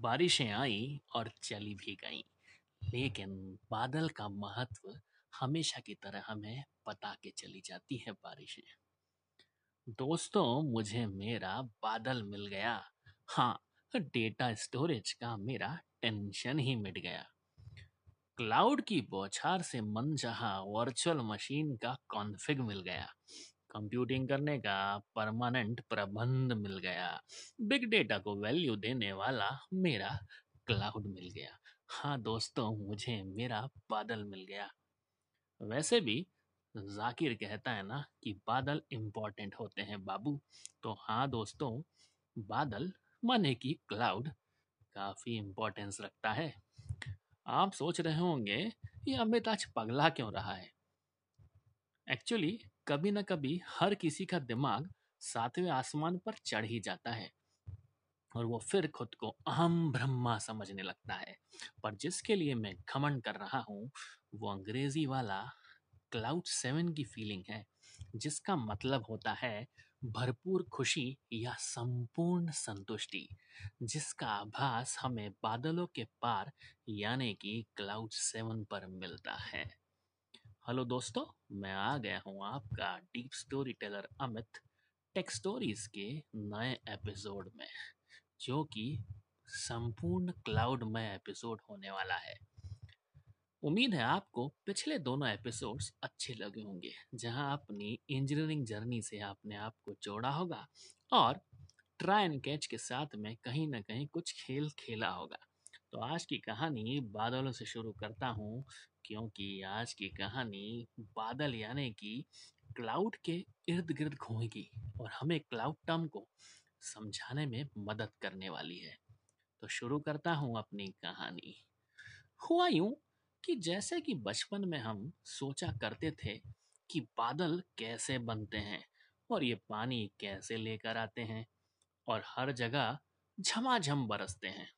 बारिशें आईं और चली भी गईं, लेकिन बादल का महत्व हमेशा की तरह हमें बता के चली जाती है बारिशें। दोस्तों, मुझे मेरा बादल मिल गया। हाँ, डेटा स्टोरेज का मेरा टेंशन ही मिट गया। क्लाउड की बौछार से मनचाहा वर्चुअल मशीन का कॉन्फ़िग मिल गया, कंप्यूटिंग करने का परमानेंट प्रबंध मिल गया, बिग डेटा को वैल्यू देने वाला मेरा क्लाउड मिल गया। हाँ दोस्तों, मुझे मेरा बादल मिल गया। वैसे भी जाकिर कहता है ना कि बादल इम्पोर्टेंट होते हैं बाबू, तो हाँ दोस्तों, बादल माने कि क्लाउड काफ़ी इम्पोर्टेंस रखता है। आप सोच रहे होंगे ये अमित आज पगला क्यों रहा है। एक्चुअली कभी ना कभी हर किसी का दिमाग सातवें आसमान पर चढ़ ही जाता है और वो फिर खुद को अहम ब्रह्मा समझने लगता है। पर जिसके लिए मैं घमंड कर रहा हूँ वो अंग्रेजी वाला क्लाउड 7 की फीलिंग है, जिसका मतलब होता है भरपूर खुशी या संपूर्ण संतुष्टि, जिसका आभास हमें बादलों के पार यानी कि क्लाउड 7 पर मिलता है। हेलो दोस्तों, मैं आ गया हूँ आपका deep story teller Amit tech stories के नए एपिसोड में, जो कि संपूर्ण क्लाउडमय एपिसोड होने वाला है। उम्मीद है आपको पिछले दोनों एपिसोड्स अच्छे लगे होंगे, जहां अपनी इंजीनियरिंग जर्नी से आपने आपको जोड़ा होगा और ट्राई एंड कैच के साथ में कहीं ना कहीं कुछ खेल खेला होगा। तो आज की कहानी बादलों से शुरू करता हूं, क्योंकि आज की कहानी बादल यानी कि क्लाउड के इर्द गिर्द घूमेगी और हमें क्लाउड टर्म को समझाने में मदद करने वाली है। तो शुरू करता हूँ अपनी कहानी। हुआ यूँ कि जैसे कि बचपन में हम सोचा करते थे कि बादल कैसे बनते हैं और ये पानी कैसे लेकर आते हैं और हर जगह झमाझम बरसते हैं,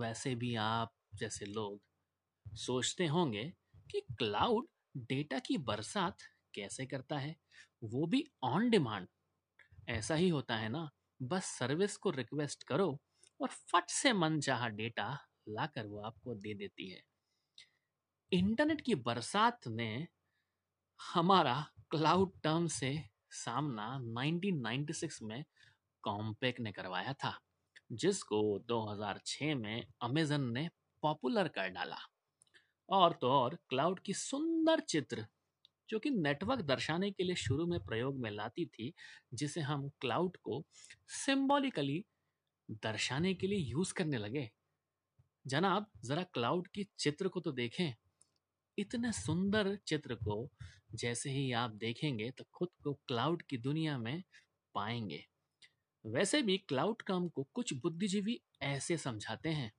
वैसे भी आप जैसे लोग सोचते होंगे कि क्लाउड डेटा की बरसात कैसे करता है, वो भी ऑन डिमांड। ऐसा ही होता है ना, बस सर्विस को रिक्वेस्ट करो और फट से मनचाहा डेटा लाकर वो आपको दे देती है। इंटरनेट की बरसात ने हमारा क्लाउड टर्म से सामना 1996 में कॉम्पैक ने करवाया था, जिसको 2006 में अमेज़न ने पॉपुलर कर डाला। और तो और क्लाउड की सुंदर चित्र जो कि नेटवर्क दर्शाने के लिए शुरू में प्रयोग में लाती थी, जिसे हम क्लाउड को सिंबॉलिकली दर्शाने के लिए यूज़ करने लगे। जनाब, ज़रा क्लाउड की चित्र को तो देखें। इतने सुंदर चित्र को जैसे ही आप देखेंगे तो खुद को क्लाउड की दुनिया में पाएंगे। वैसे भी क्लाउड टर्म को कुछ बुद्धिजीवी ऐसे समझाते हैं,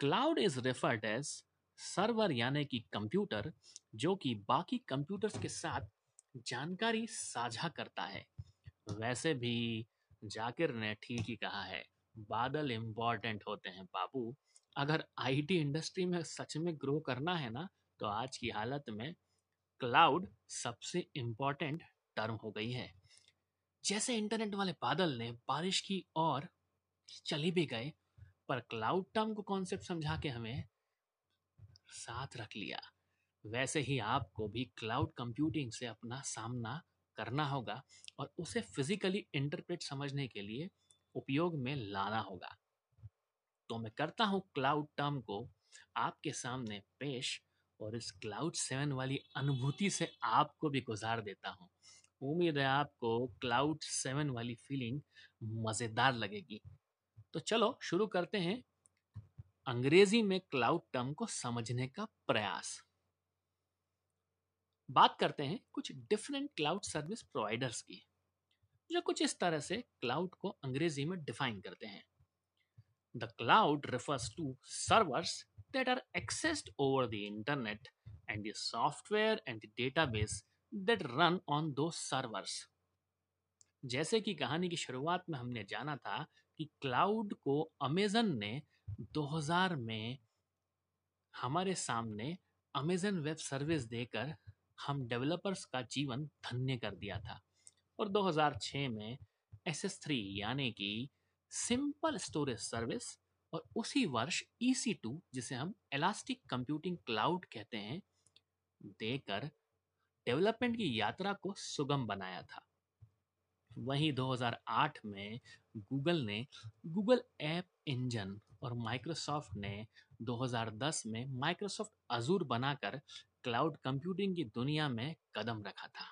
cloud is referred as server यानी कि कंप्यूटर, जो कि बाकी कंप्यूटर्स के साथ जानकारी साझा करता है। वैसे भी जाकिर ने ठीक ही कहा है, बादल इम्पॉर्टेंट होते हैं बाबू। अगर आईटी इंडस्ट्री में सच में ग्रो करना है ना, तो आज की हालत में क्लाउड सबसे इम्पॉर्टेंट टर्म हो गई है। जैसे इंटरनेट वाले बादल ने बारिश की और चली भी गए, पर क्लाउड टर्म को कॉन्सेप्ट समझा के हमें साथ रख लिया। वैसे ही आपको भी क्लाउड कंप्यूटिंग से अपना सामना करना होगा और उसे फिजिकली इंटरप्रेट समझने के लिए उपयोग में लाना होगा। तो मैं करता हूँ क्लाउड टर्म को आपके सामने पेश और इस क्लाउड 7 वाली अनुभूति से आपको भी गुजार देता हूँ। उम्मीद है आपको क्लाउड 7 वाली फीलिंग मज़ेदार लगेगी। तो चलो शुरू करते हैं अंग्रेजी में क्लाउड टर्म को समझने का प्रयास। बात करते हैं कुछ डिफरेंट क्लाउड सर्विस प्रोवाइडर्स की, जो कुछ इस तरह से क्लाउड को अंग्रेजी में डिफाइन करते हैं। The cloud refers to servers that are accessed over the internet and the software and the database that run on those servers. जैसे कि कहानी की शुरुआत में हमने जाना था कि क्लाउड को अमेज़न ने 2000 में हमारे सामने अमेज़न वेब सर्विस देकर हम डेवलपर्स का जीवन धन्य कर दिया था, और 2006 में SS3 यानी कि सिंपल स्टोरेज सर्विस और उसी वर्ष EC2 जिसे हम इलास्टिक कंप्यूटिंग क्लाउड कहते हैं देकर डेवलपमेंट की यात्रा को सुगम बनाया था। वहीं 2008 में गूगल ने गूगल ऐप इंजन और माइक्रोसॉफ्ट ने 2010 में माइक्रोसॉफ्ट अजूर बनाकर क्लाउड कंप्यूटिंग की दुनिया में कदम रखा था।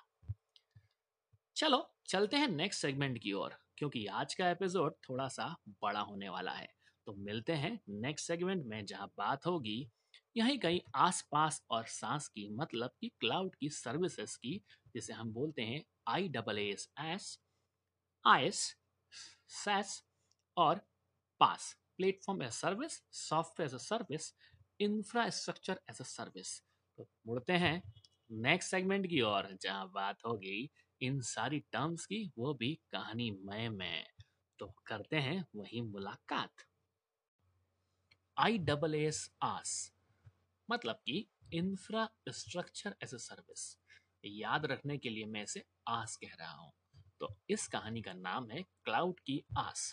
चलो चलते हैं नेक्स्ट सेगमेंट की ओर, क्योंकि आज का एपिसोड थोड़ा सा बड़ा होने वाला है। तो मिलते हैं नेक्स्ट सेगमेंट में, जहां बात होगी यहीं कहीं आसपास और सास की, मतलब कि क्लाउड की सर्विसेज की, जिसे हम बोलते हैं IaaS, SaaS और PaaS, platform as service, software as a service, infrastructure as a service. तो मुड़ते हैं नेक्स्ट सेगमेंट की ओर, जहां बात होगी इन सारी टर्म्स की, वो भी कहानी में। तो करते हैं वही मुलाकात। IaaS मतलब कि इंफ्रास्ट्रक्चर एज अ सर्विस, याद रखने के लिए मैं इसे आस कह रहा हूं। तो इस कहानी का नाम है क्लाउड की आस।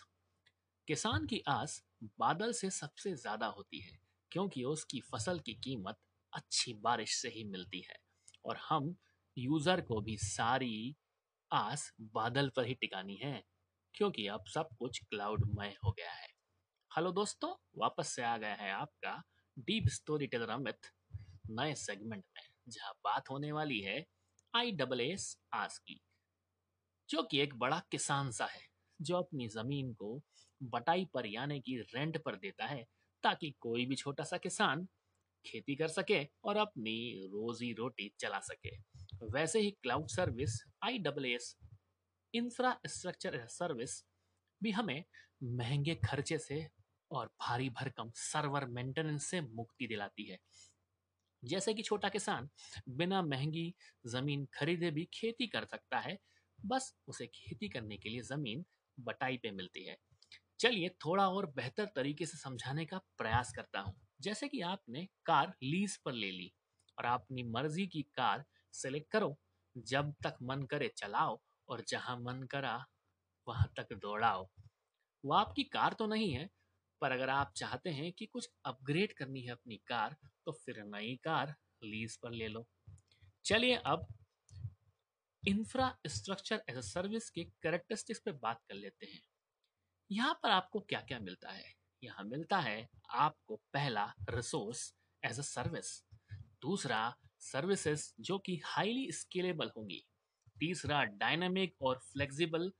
किसान की आस बादल से सबसे ज्यादा होती है, क्योंकि उसकी फसल की कीमत अच्छी बारिश से ही मिलती है, और हम यूजर को भी सारी आस बादल पर ही टिकानी है, क्योंकि अब सब कुछ क्लाउडमय हो गया है। हेलो दोस्तों, वापस से आ गया है आपका डीप स्टोरी टेलर अमित नए सेगमेंट में, जहां बात होने वाली है IaaS की, जो कि एक बड़ा किसान सा है जो अपनी जमीन को बटाई पर यानी कि रेंट पर देता है, ताकि कोई भी छोटा सा किसान खेती कर सके और अपनी रोजी रोटी चला सके। वैसे ही cloud service IaaS infrastructure as a service भी हमें महंगे खर्चे से और भारी भरकम सर्वर मेंटेनेंस से मुक्ति दिलाती है। जैसे कि छोटा किसान बिना महंगी जमीन खरीदे भी खेती कर सकता है, बस उसे खेती करने के लिए जमीन बटाई पे मिलती है। चलिए थोड़ा और बेहतर तरीके से समझाने का प्रयास करता हूँ। जैसे कि आपने कार लीज पर ले ली और अपनी मर्जी की कार सेलेक्ट करो, जब तक मन करे चलाओ और जहाँ मन करा वहां तक दौड़ाओ। वो आपकी कार तो नहीं है, पर अगर आप चाहते हैं कि कुछ अपग्रेड करनी है अपनी कार, तो फिर नई कार लीज पर ले लो। चलिए अब इंफ्रास्ट्रक्चर एज अ सर्विस के कैरेक्टरिस्टिक्स पे बात कर लेते हैं। यहाँ पर आपको क्या क्या मिलता है? यहाँ मिलता है आपको पहला रिसोर्स एज अ सर्विस, दूसरा सर्विसेज जो कि हाईली स्केलेबल होंगी, तीसरा डायनामिक और फ्लेक्सिबल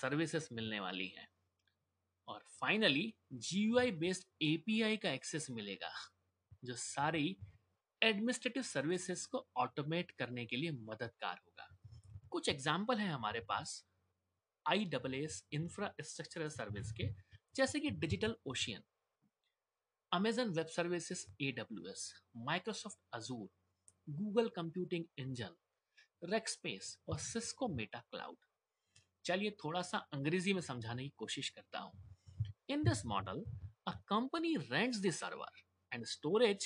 सर्विसेज मिलने वाली है, और फाइनली GUI बेस्ड API का एक्सेस मिलेगा, जो सारी एडमिनिस्ट्रेटिव सर्विसेज को ऑटोमेट करने के लिए मददगार होगा। कुछ एग्जाम्पल हैं हमारे पास IaaS infrastructure as a service के, जैसे कि digital ocean, Amazon web services AWS, Microsoft Azure, Google computing engine, Rackspace और सिस्को मेटा क्लाउड। चलिए थोड़ा सा अंग्रेजी में समझाने की कोशिश करता हूँ। In this model, a company rents the server and storage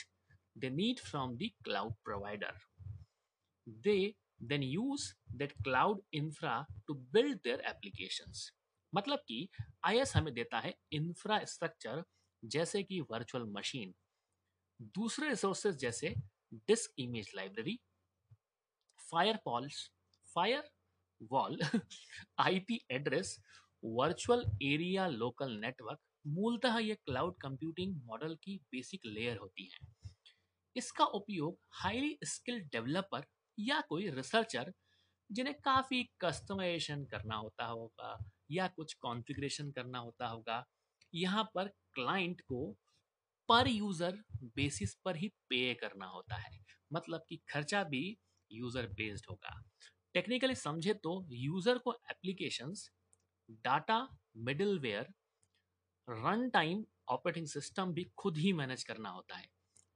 they need from the cloud provider. They then use that cloud infra to build their applications. मतलब कि IaaS हमें देता है इंफ्रास्ट्रक्चर, जैसे कि वर्चुअल मशीन, दूसरे रिसोर्सेज जैसे disk image library, firewall, IP address, virtual area local network. मूलतः ये क्लाउड कंप्यूटिंग मॉडल की बेसिक लेयर होती है। इसका उपयोग हाईली स्किल्ड डेवलपर या कोई रिसर्चर, जिन्हें काफ़ी कस्टमाइजेशन करना होता होगा या कुछ कॉन्फ़िगरेशन करना होता होगा, यहाँ पर क्लाइंट को पर यूज़र बेसिस पर ही पे करना होता है, मतलब कि खर्चा भी यूज़र बेस्ड होगा। टेक्निकली समझे तो यूज़र को applications, data, middleware, run time, operating system भी खुद ही मैनेज करना होता है।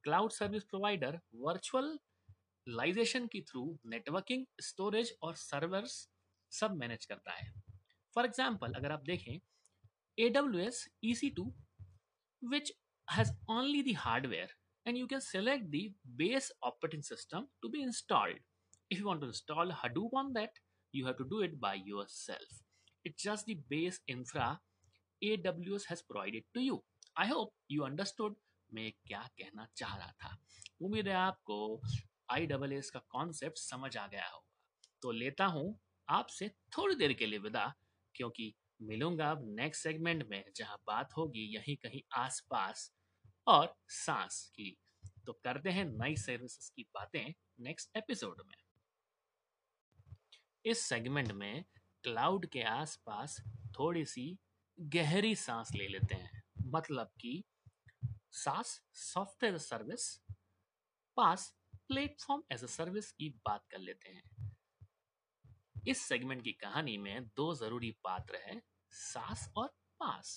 क्लाउड सर्विस प्रोवाइडर वर्चुअलाइजेशन के थ्रू नेटवर्किंग, स्टोरेज और सर्वर्स सब मैनेज करता है। फॉर एग्जांपल, अगर आप देखें AWS EC2 which has only the hardware and you can select the base operating system to be installed. If you want to install Hadoop on that, you have to do it by yourself. It's just the base infra AWS has provided to you. I hope you understood मैं क्या कहना चाह रहा था. उम्मीद है आपको IaaS का कॉन्सेप्ट समझ आ गया होगा. तो लेता हूँ आपसे थोड़ी देर के लिए विदा, क्योंकि मिलूंगा अब नेक्स्ट सेगमेंट में जहाँ बात होगी यहीं कहीं आसपास और सांस की. तो करते हैं नई सर्विसेज की बातें नेक्स्ट एपिसोड में. इस सेगमेंट में क्लाउड के आसपास थोड़ी सी गहरी सांस ले लेते हैं, मतलब कि SaaS software service, PaaS platform as a service की बात कर लेते हैं. इस सेगमेंट की कहानी में दो जरूरी पात्र हैं, SaaS और PaaS.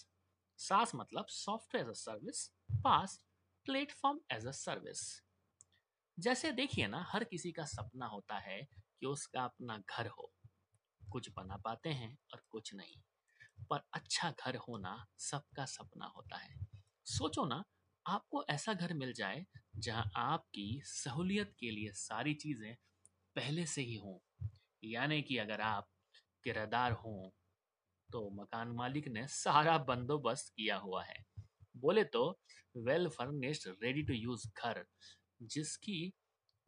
SaaS मतलब software as a service, PaaS platform as a service. जैसे देखिए ना, हर किसी का सपना होता है कि उसका अपना घर हो. कुछ बना पाते हैं और कुछ नहीं, पर अच्छा घर होना सबका सपना होता है. सोचो ना, आपको ऐसा घर मिल जाए जहां आपकी सहूलियत के लिए सारी चीजें पहले से ही हों. यानी कि अगर आप किरायेदार हों तो मकान मालिक ने सारा बंदोबस्त किया हुआ है. बोले तो well furnished ready to use घर, जिसकी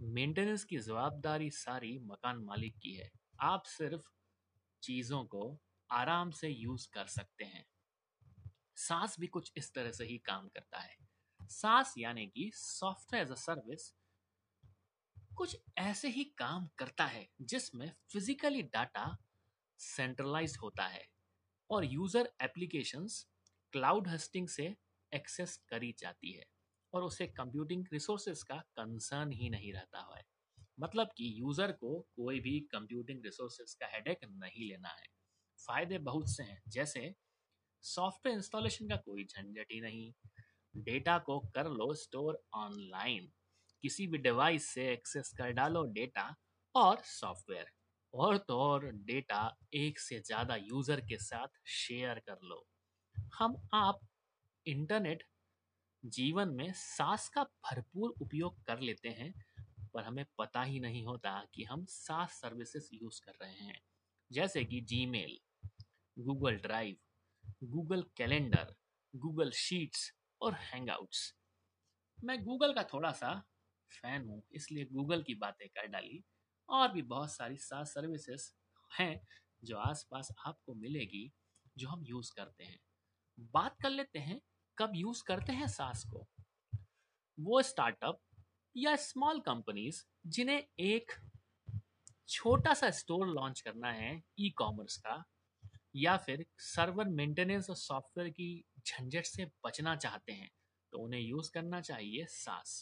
मेंटेनेंस की जवाबदारी सारी मकान मालिक की है. आप सिर्फ चीज़ों को आराम से यूज कर सकते हैं. SaaS भी कुछ इस तरह से ही काम करता है. SaaS यानी कि सॉफ्टवेयर एज अ सर्विस कुछ ऐसे ही काम करता है जिसमें फिजिकली डाटा सेंट्रलाइज होता है और यूजर एप्लीकेशंस क्लाउड हस्टिंग से एक्सेस करी जाती है और उसे कंप्यूटिंग रिसोर्सेज का कंसर्न ही नहीं रहता है. मतलब कि यूज़र को कोई भी कंप्यूटिंग रिसोर्सेज का हेडेक नहीं लेना है. फ़ायदे बहुत से हैं, जैसे सॉफ्टवेयर इंस्टॉलेशन का कोई झंझट ही नहीं, डेटा को कर लो स्टोर ऑनलाइन, किसी भी डिवाइस से एक्सेस कर डालो डेटा और सॉफ्टवेयर, और तो और डेटा एक से ज़्यादा यूज़र के साथ शेयर कर लो. हम आप इंटरनेट जीवन में SaaS का भरपूर उपयोग कर लेते हैं, पर हमें पता ही नहीं होता कि हम SaaS सर्विसेज यूज कर रहे हैं. जैसे कि Gmail, Google drive, Google calendar, Google sheets और हैंगआउट्स. मैं गूगल का थोड़ा सा फैन हूँ, इसलिए गूगल की बातें कर डाली. और भी बहुत सारी SaaS सर्विसेज हैं जो आसपास आपको मिलेगी जो हम यूज करते हैं. बात कर लेते हैं कब यूज करते हैं SaaS को. वो स्टार्टअप या स्मॉल कंपनीज जिन्हें एक छोटा सा स्टोर लॉन्च करना है ई-कॉमर्स का, या फिर सर्वर मेंटेनेंस और सॉफ्टवेयर की झंझट से बचना चाहते हैं, तो उन्हें यूज करना चाहिए SaaS.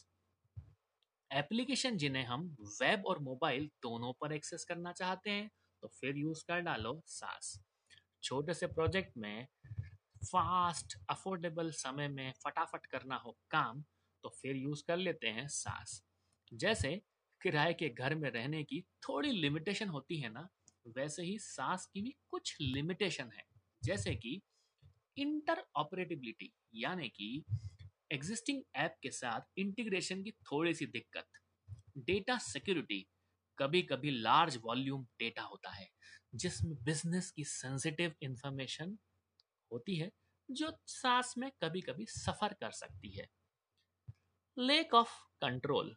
एप्लीकेशन जिन्हें हम वेब और मोबाइल दोनों पर एक्सेस करना चाहते हैं, तो फिर यूज कर डालो SaaS. छोटे से प्रोजेक्ट में फास्ट अफोर्डेबल समय में फटाफट करना हो काम, तो फिर यूज कर लेते हैं SaaS. जैसे किराए के घर में रहने की थोड़ी लिमिटेशन होती है ना, वैसे ही SaaS की भी कुछ लिमिटेशन है. जैसे कि इंटर ऑपरेटिबिलिटी, यानी कि एग्जिस्टिंग ऐप के साथ इंटीग्रेशन की थोड़ी सी दिक्कत. डेटा सिक्योरिटी, कभी कभी लार्ज वॉल्यूम डेटा होता है जिसमें बिजनेस की सेंसिटिव इंफॉर्मेशन होती है जो SaaS में कभी कभी सफर कर सकती है. लेक ऑफ कंट्रोल,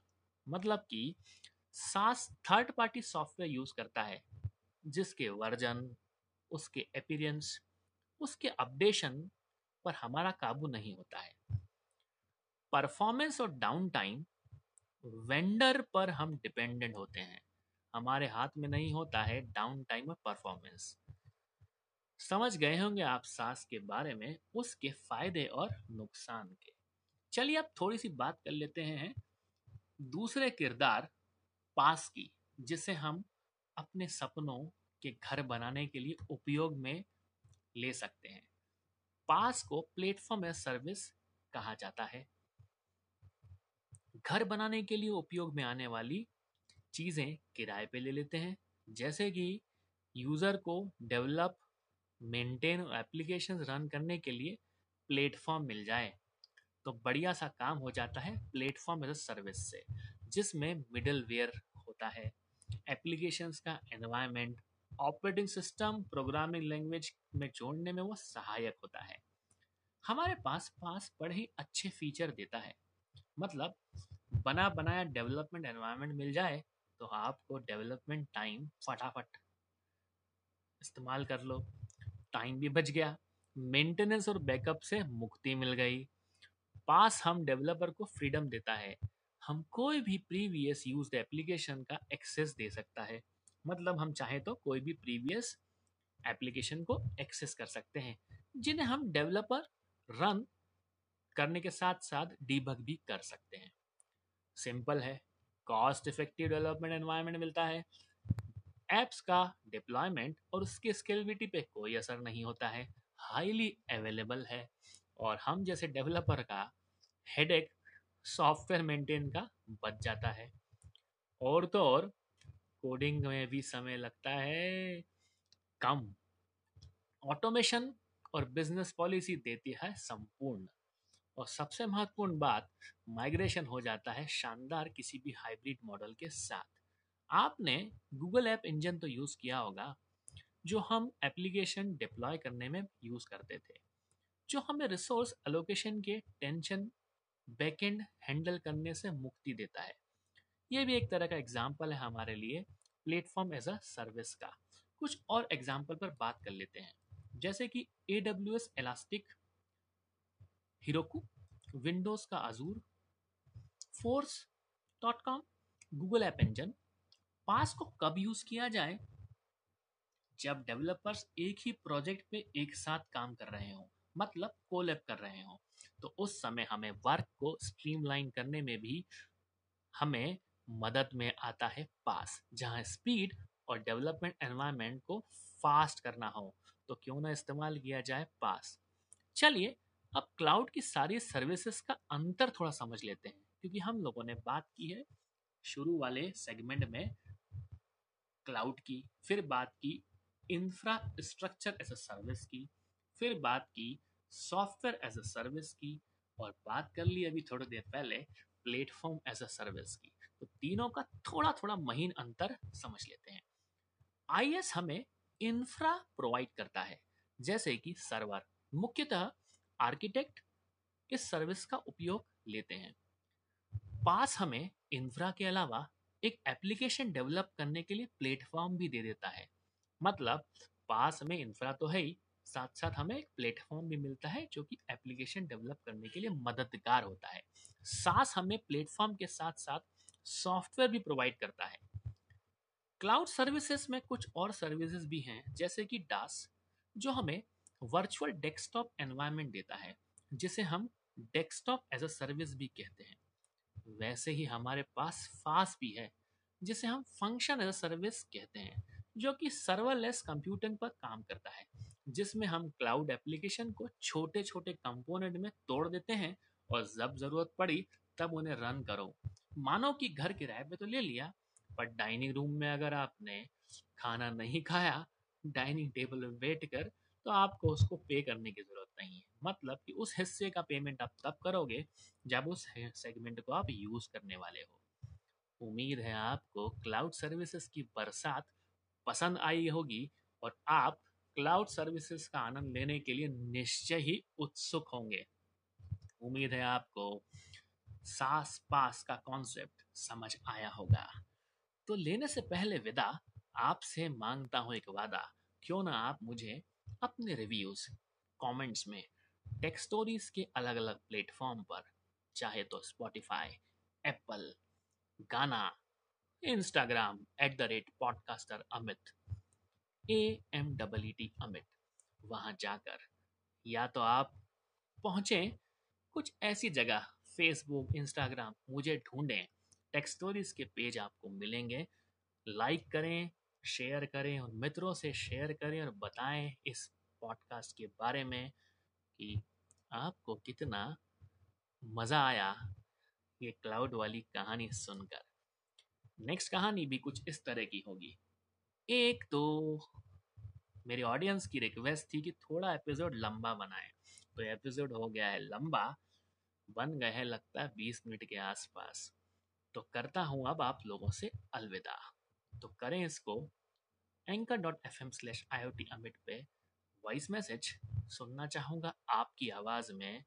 मतलब कि SaaS third party software use करता है जिसके वर्जन, उसके अपीयरेंस, उसके अपडेशन पर हमारा काबू नहीं होता है. परफॉर्मेंस और डाउन टाइम, वेंडर पर हम डिपेंडेंट होते हैं, हमारे हाथ में नहीं होता है डाउन टाइम और परफॉर्मेंस. समझ गए होंगे आप SaaS के बारे में, उसके फायदे और नुकसान के. चलिए अब थोड़ी सी बात कर लेते हैं दूसरे किरदार PaaS की, जिसे हम अपने सपनों के घर बनाने के लिए उपयोग में ले सकते हैं. PaaS को प्लेटफॉर्म एज सर्विस कहा जाता है. घर बनाने के लिए उपयोग में आने वाली चीजें किराए पे ले लेते हैं, जैसे कि यूजर को डेवलप, मेंटेन और एप्लीकेशन रन करने के लिए प्लेटफॉर्म मिल जाए तो बढ़िया सा काम हो जाता है प्लेटफॉर्म एज अ सर्विस से, जिसमें मिडलवेयर होता है, एप्लीकेशंस का environment, operating system programming language में जोड़ने में वो सहायक होता है। हमारे पास पास बड़े ही अच्छे फीचर देता है, मतलब बना बनाया डेवलपमेंट एनवायरनमेंट मिल जाए तो आपको डेवलपमेंट टाइम फटाफट इस्तेमाल कर लो, टाइम भी बच गया, मेंटेनेंस और बैकअप से मुक्ति मिल गई। पास हम डेवलपर को फ्रीडम देता है, हम कोई भी प्रीवियस यूज्ड एप्लीकेशन का एक्सेस दे सकता है, मतलब हम चाहे तो कोई भी प्रीवियस एप्लीकेशन को एक्सेस कर सकते हैं जिन्हें हम डेवलपर रन करने के साथ साथ डीबग भी कर सकते हैं। सिंपल है, कॉस्ट इफेक्टिव डेवलपमेंट एनवायरनमेंट मिलता है, एप्स का डिप्लॉयमेंट और उसकी स्केलेबिलिटी पे कोई असर नहीं होता है, हाईली अवेलेबल है और हम जैसे डेवलपर का हेडेक सॉफ्टवेयर मेंटेन का बच जाता है। और तो और कोडिंग में भी समय लगता है कम। ऑटोमेशन और बिजनेस पॉलिसी देती है संपूर्ण। और सबसे महत्वपूर्ण बात, माइग्रेशन हो जाता है शानदार किसी भी हाइब्रिड मॉडल के साथ। आपने गूगल ऐप इंजन तो यूज़ किया होगा जो हम एप्लीकेशन डिप्लॉय करने में यूज़ करते थे, जो हमें रिसोर्स एलोकेशन के टेंशन बैकएंड हैंडल करने से मुक्ति देता है। ये भी एक तरह का एग्जाम्पल है हमारे लिए प्लेटफॉर्म एज अ सर्विस का। कुछ और एग्जाम्पल पर बात कर लेते हैं, जैसे कि AWS एलास्टिक हिरोकू, विंडोज़ का Azure, force.com, Google app engine. PaaS को कब यूज़ किया जाए? जब डेवलपर्स एक ही प्रोजेक्ट पे एक साथ काम कर रहे हों, मतलब कोलैब कर रहे हों, तो उस समय हमें वर्क को स्ट्रीमलाइन करने में भी हमें मदद में आता है पास। जहां स्पीड और डेवलपमेंट एनवायरनमेंट को फास्ट करना हो तो क्यों ना इस्तेमाल किया जाए पास। चलिए अब क्लाउड की सारी सर्विसेज का अंतर थोड़ा समझ लेते हैं, क्योंकि हम लोगों ने बात की है शुरू वाले सेगमेंट में क्लाउड की, फिर बात की इंफ्रास्ट्रक्चर एज अ सर्विस की, फिर बात की सॉफ्टवेयर एज अ सर्विस की और बात कर ली अभी थोड़ी देर पहले प्लेटफॉर्म एज अ सर्विस की। तो तीनों का थोड़ा थोड़ा महीन अंतर समझ लेते हैं। IaaS हमें इंफ्रा प्रोवाइड करता है, जैसे कि सर्वर। मुख्यतः आर्किटेक्ट इस सर्विस का उपयोग लेते हैं। पास हमें इंफ्रा के अलावा एक एप्लीकेशन डेवलप करने के लिए प्लेटफॉर्म भी दे देता है, मतलब पास में इंफ्रा तो है ही, साथ साथ हमें एक प्लेटफॉर्म भी मिलता है जो कि एप्लीकेशन डेवलप करने के लिए मददगार होता है। SaaS हमें प्लेटफॉर्म के साथ साथ सॉफ्टवेयर भी प्रोवाइड करता है। क्लाउड सर्विसेज में कुछ और सर्विसेज भी हैं, जैसे कि DaaS, जो हमें वर्चुअल डेस्कटॉप एनवायरनमेंट देता है, जिसे हम डेस्कटॉप एज अ सर्विस भी कहते हैं। वैसे ही हमारे पास FaaS भी है, जिसे हम फंक्शन एज अ सर्विस कहते हैं, जो कि सर्वरलेस कंप्यूटिंग पर काम करता है, जिसमें हम क्लाउड एप्लीकेशन को छोटे छोटे कंपोनेंट में तोड़ देते हैं और जब जरूरत पड़ी तब उन्हें रन करो। मानो कि घर किराए पे तो ले लिया, पर डाइनिंग रूम में अगर आपने खाना नहीं खाया डाइनिंग टेबल में बैठ कर, तो आपको उसको पे करने की ज़रूरत नहीं है, मतलब कि उस हिस्से का पेमेंट आप तब करोगे जब उस सेगमेंट को आप यूज़ करने वाले हो। उम्मीद है आपको क्लाउड सर्विसेज की बरसात पसंद आई होगी और आप क्लाउड सर्विसेज का आनंद लेने के लिए निश्चय ही उत्सुक होंगे। उम्मीद है आपको SaaS PaaS का कॉन्सेप्ट समझ आया होगा। तो लेने से पहले विदा, आपसे मांगता हूँ एक वादा, क्यों ना आप मुझे अपने रिव्यूज़ कमेंट्स में टेक स्टोरीज के अलग अलग प्लेटफॉर्म पर, चाहे तो Spotify, Apple, Gaana, Instagram @podcasterAmit AMIT, वहाँ जाकर, या तो आप पहुँचें कुछ ऐसी जगह, फेसबुक, इंस्टाग्राम, मुझे ढूंढें, टेक स्टोरीज के पेज आपको मिलेंगे। लाइक करें, शेयर करें और मित्रों से शेयर करें और बताएं इस पॉडकास्ट के बारे में कि आपको कितना मज़ा आया ये क्लाउड वाली कहानी सुनकर। नेक्स्ट कहानी भी कुछ इस तरह की होगी। एक तो मेरी ऑडियंस की रिक्वेस्ट थी कि थोड़ा एपिसोड लंबा बनाएं, तो एपिसोड हो गया है लंबा, बन गए हैं लगता है 20 मिनट के आसपास। तो करता हूँ अब आप लोगों से अलविदा। तो करें इसको anchor.fm/IoT Amit पे वॉइस मैसेज सुनना चाहूँगा आपकी आवाज़ में,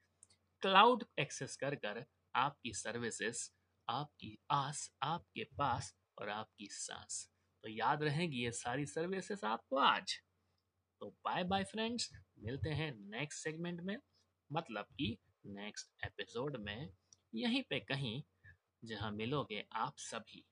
क्लाउड एक्सेस कर कर आपकी सर्विसेज, आपकी आस, आपके पास और आपकी सांस। तो याद रहेगी ये सारी सर्विसेज आपको आज। तो बाय बाय फ्रेंड्स, मिलते हैं नेक्स्ट सेगमेंट में, मतलब कि नेक्स्ट एपिसोड में, यहीं पे कहीं जहां मिलोगे आप सभी।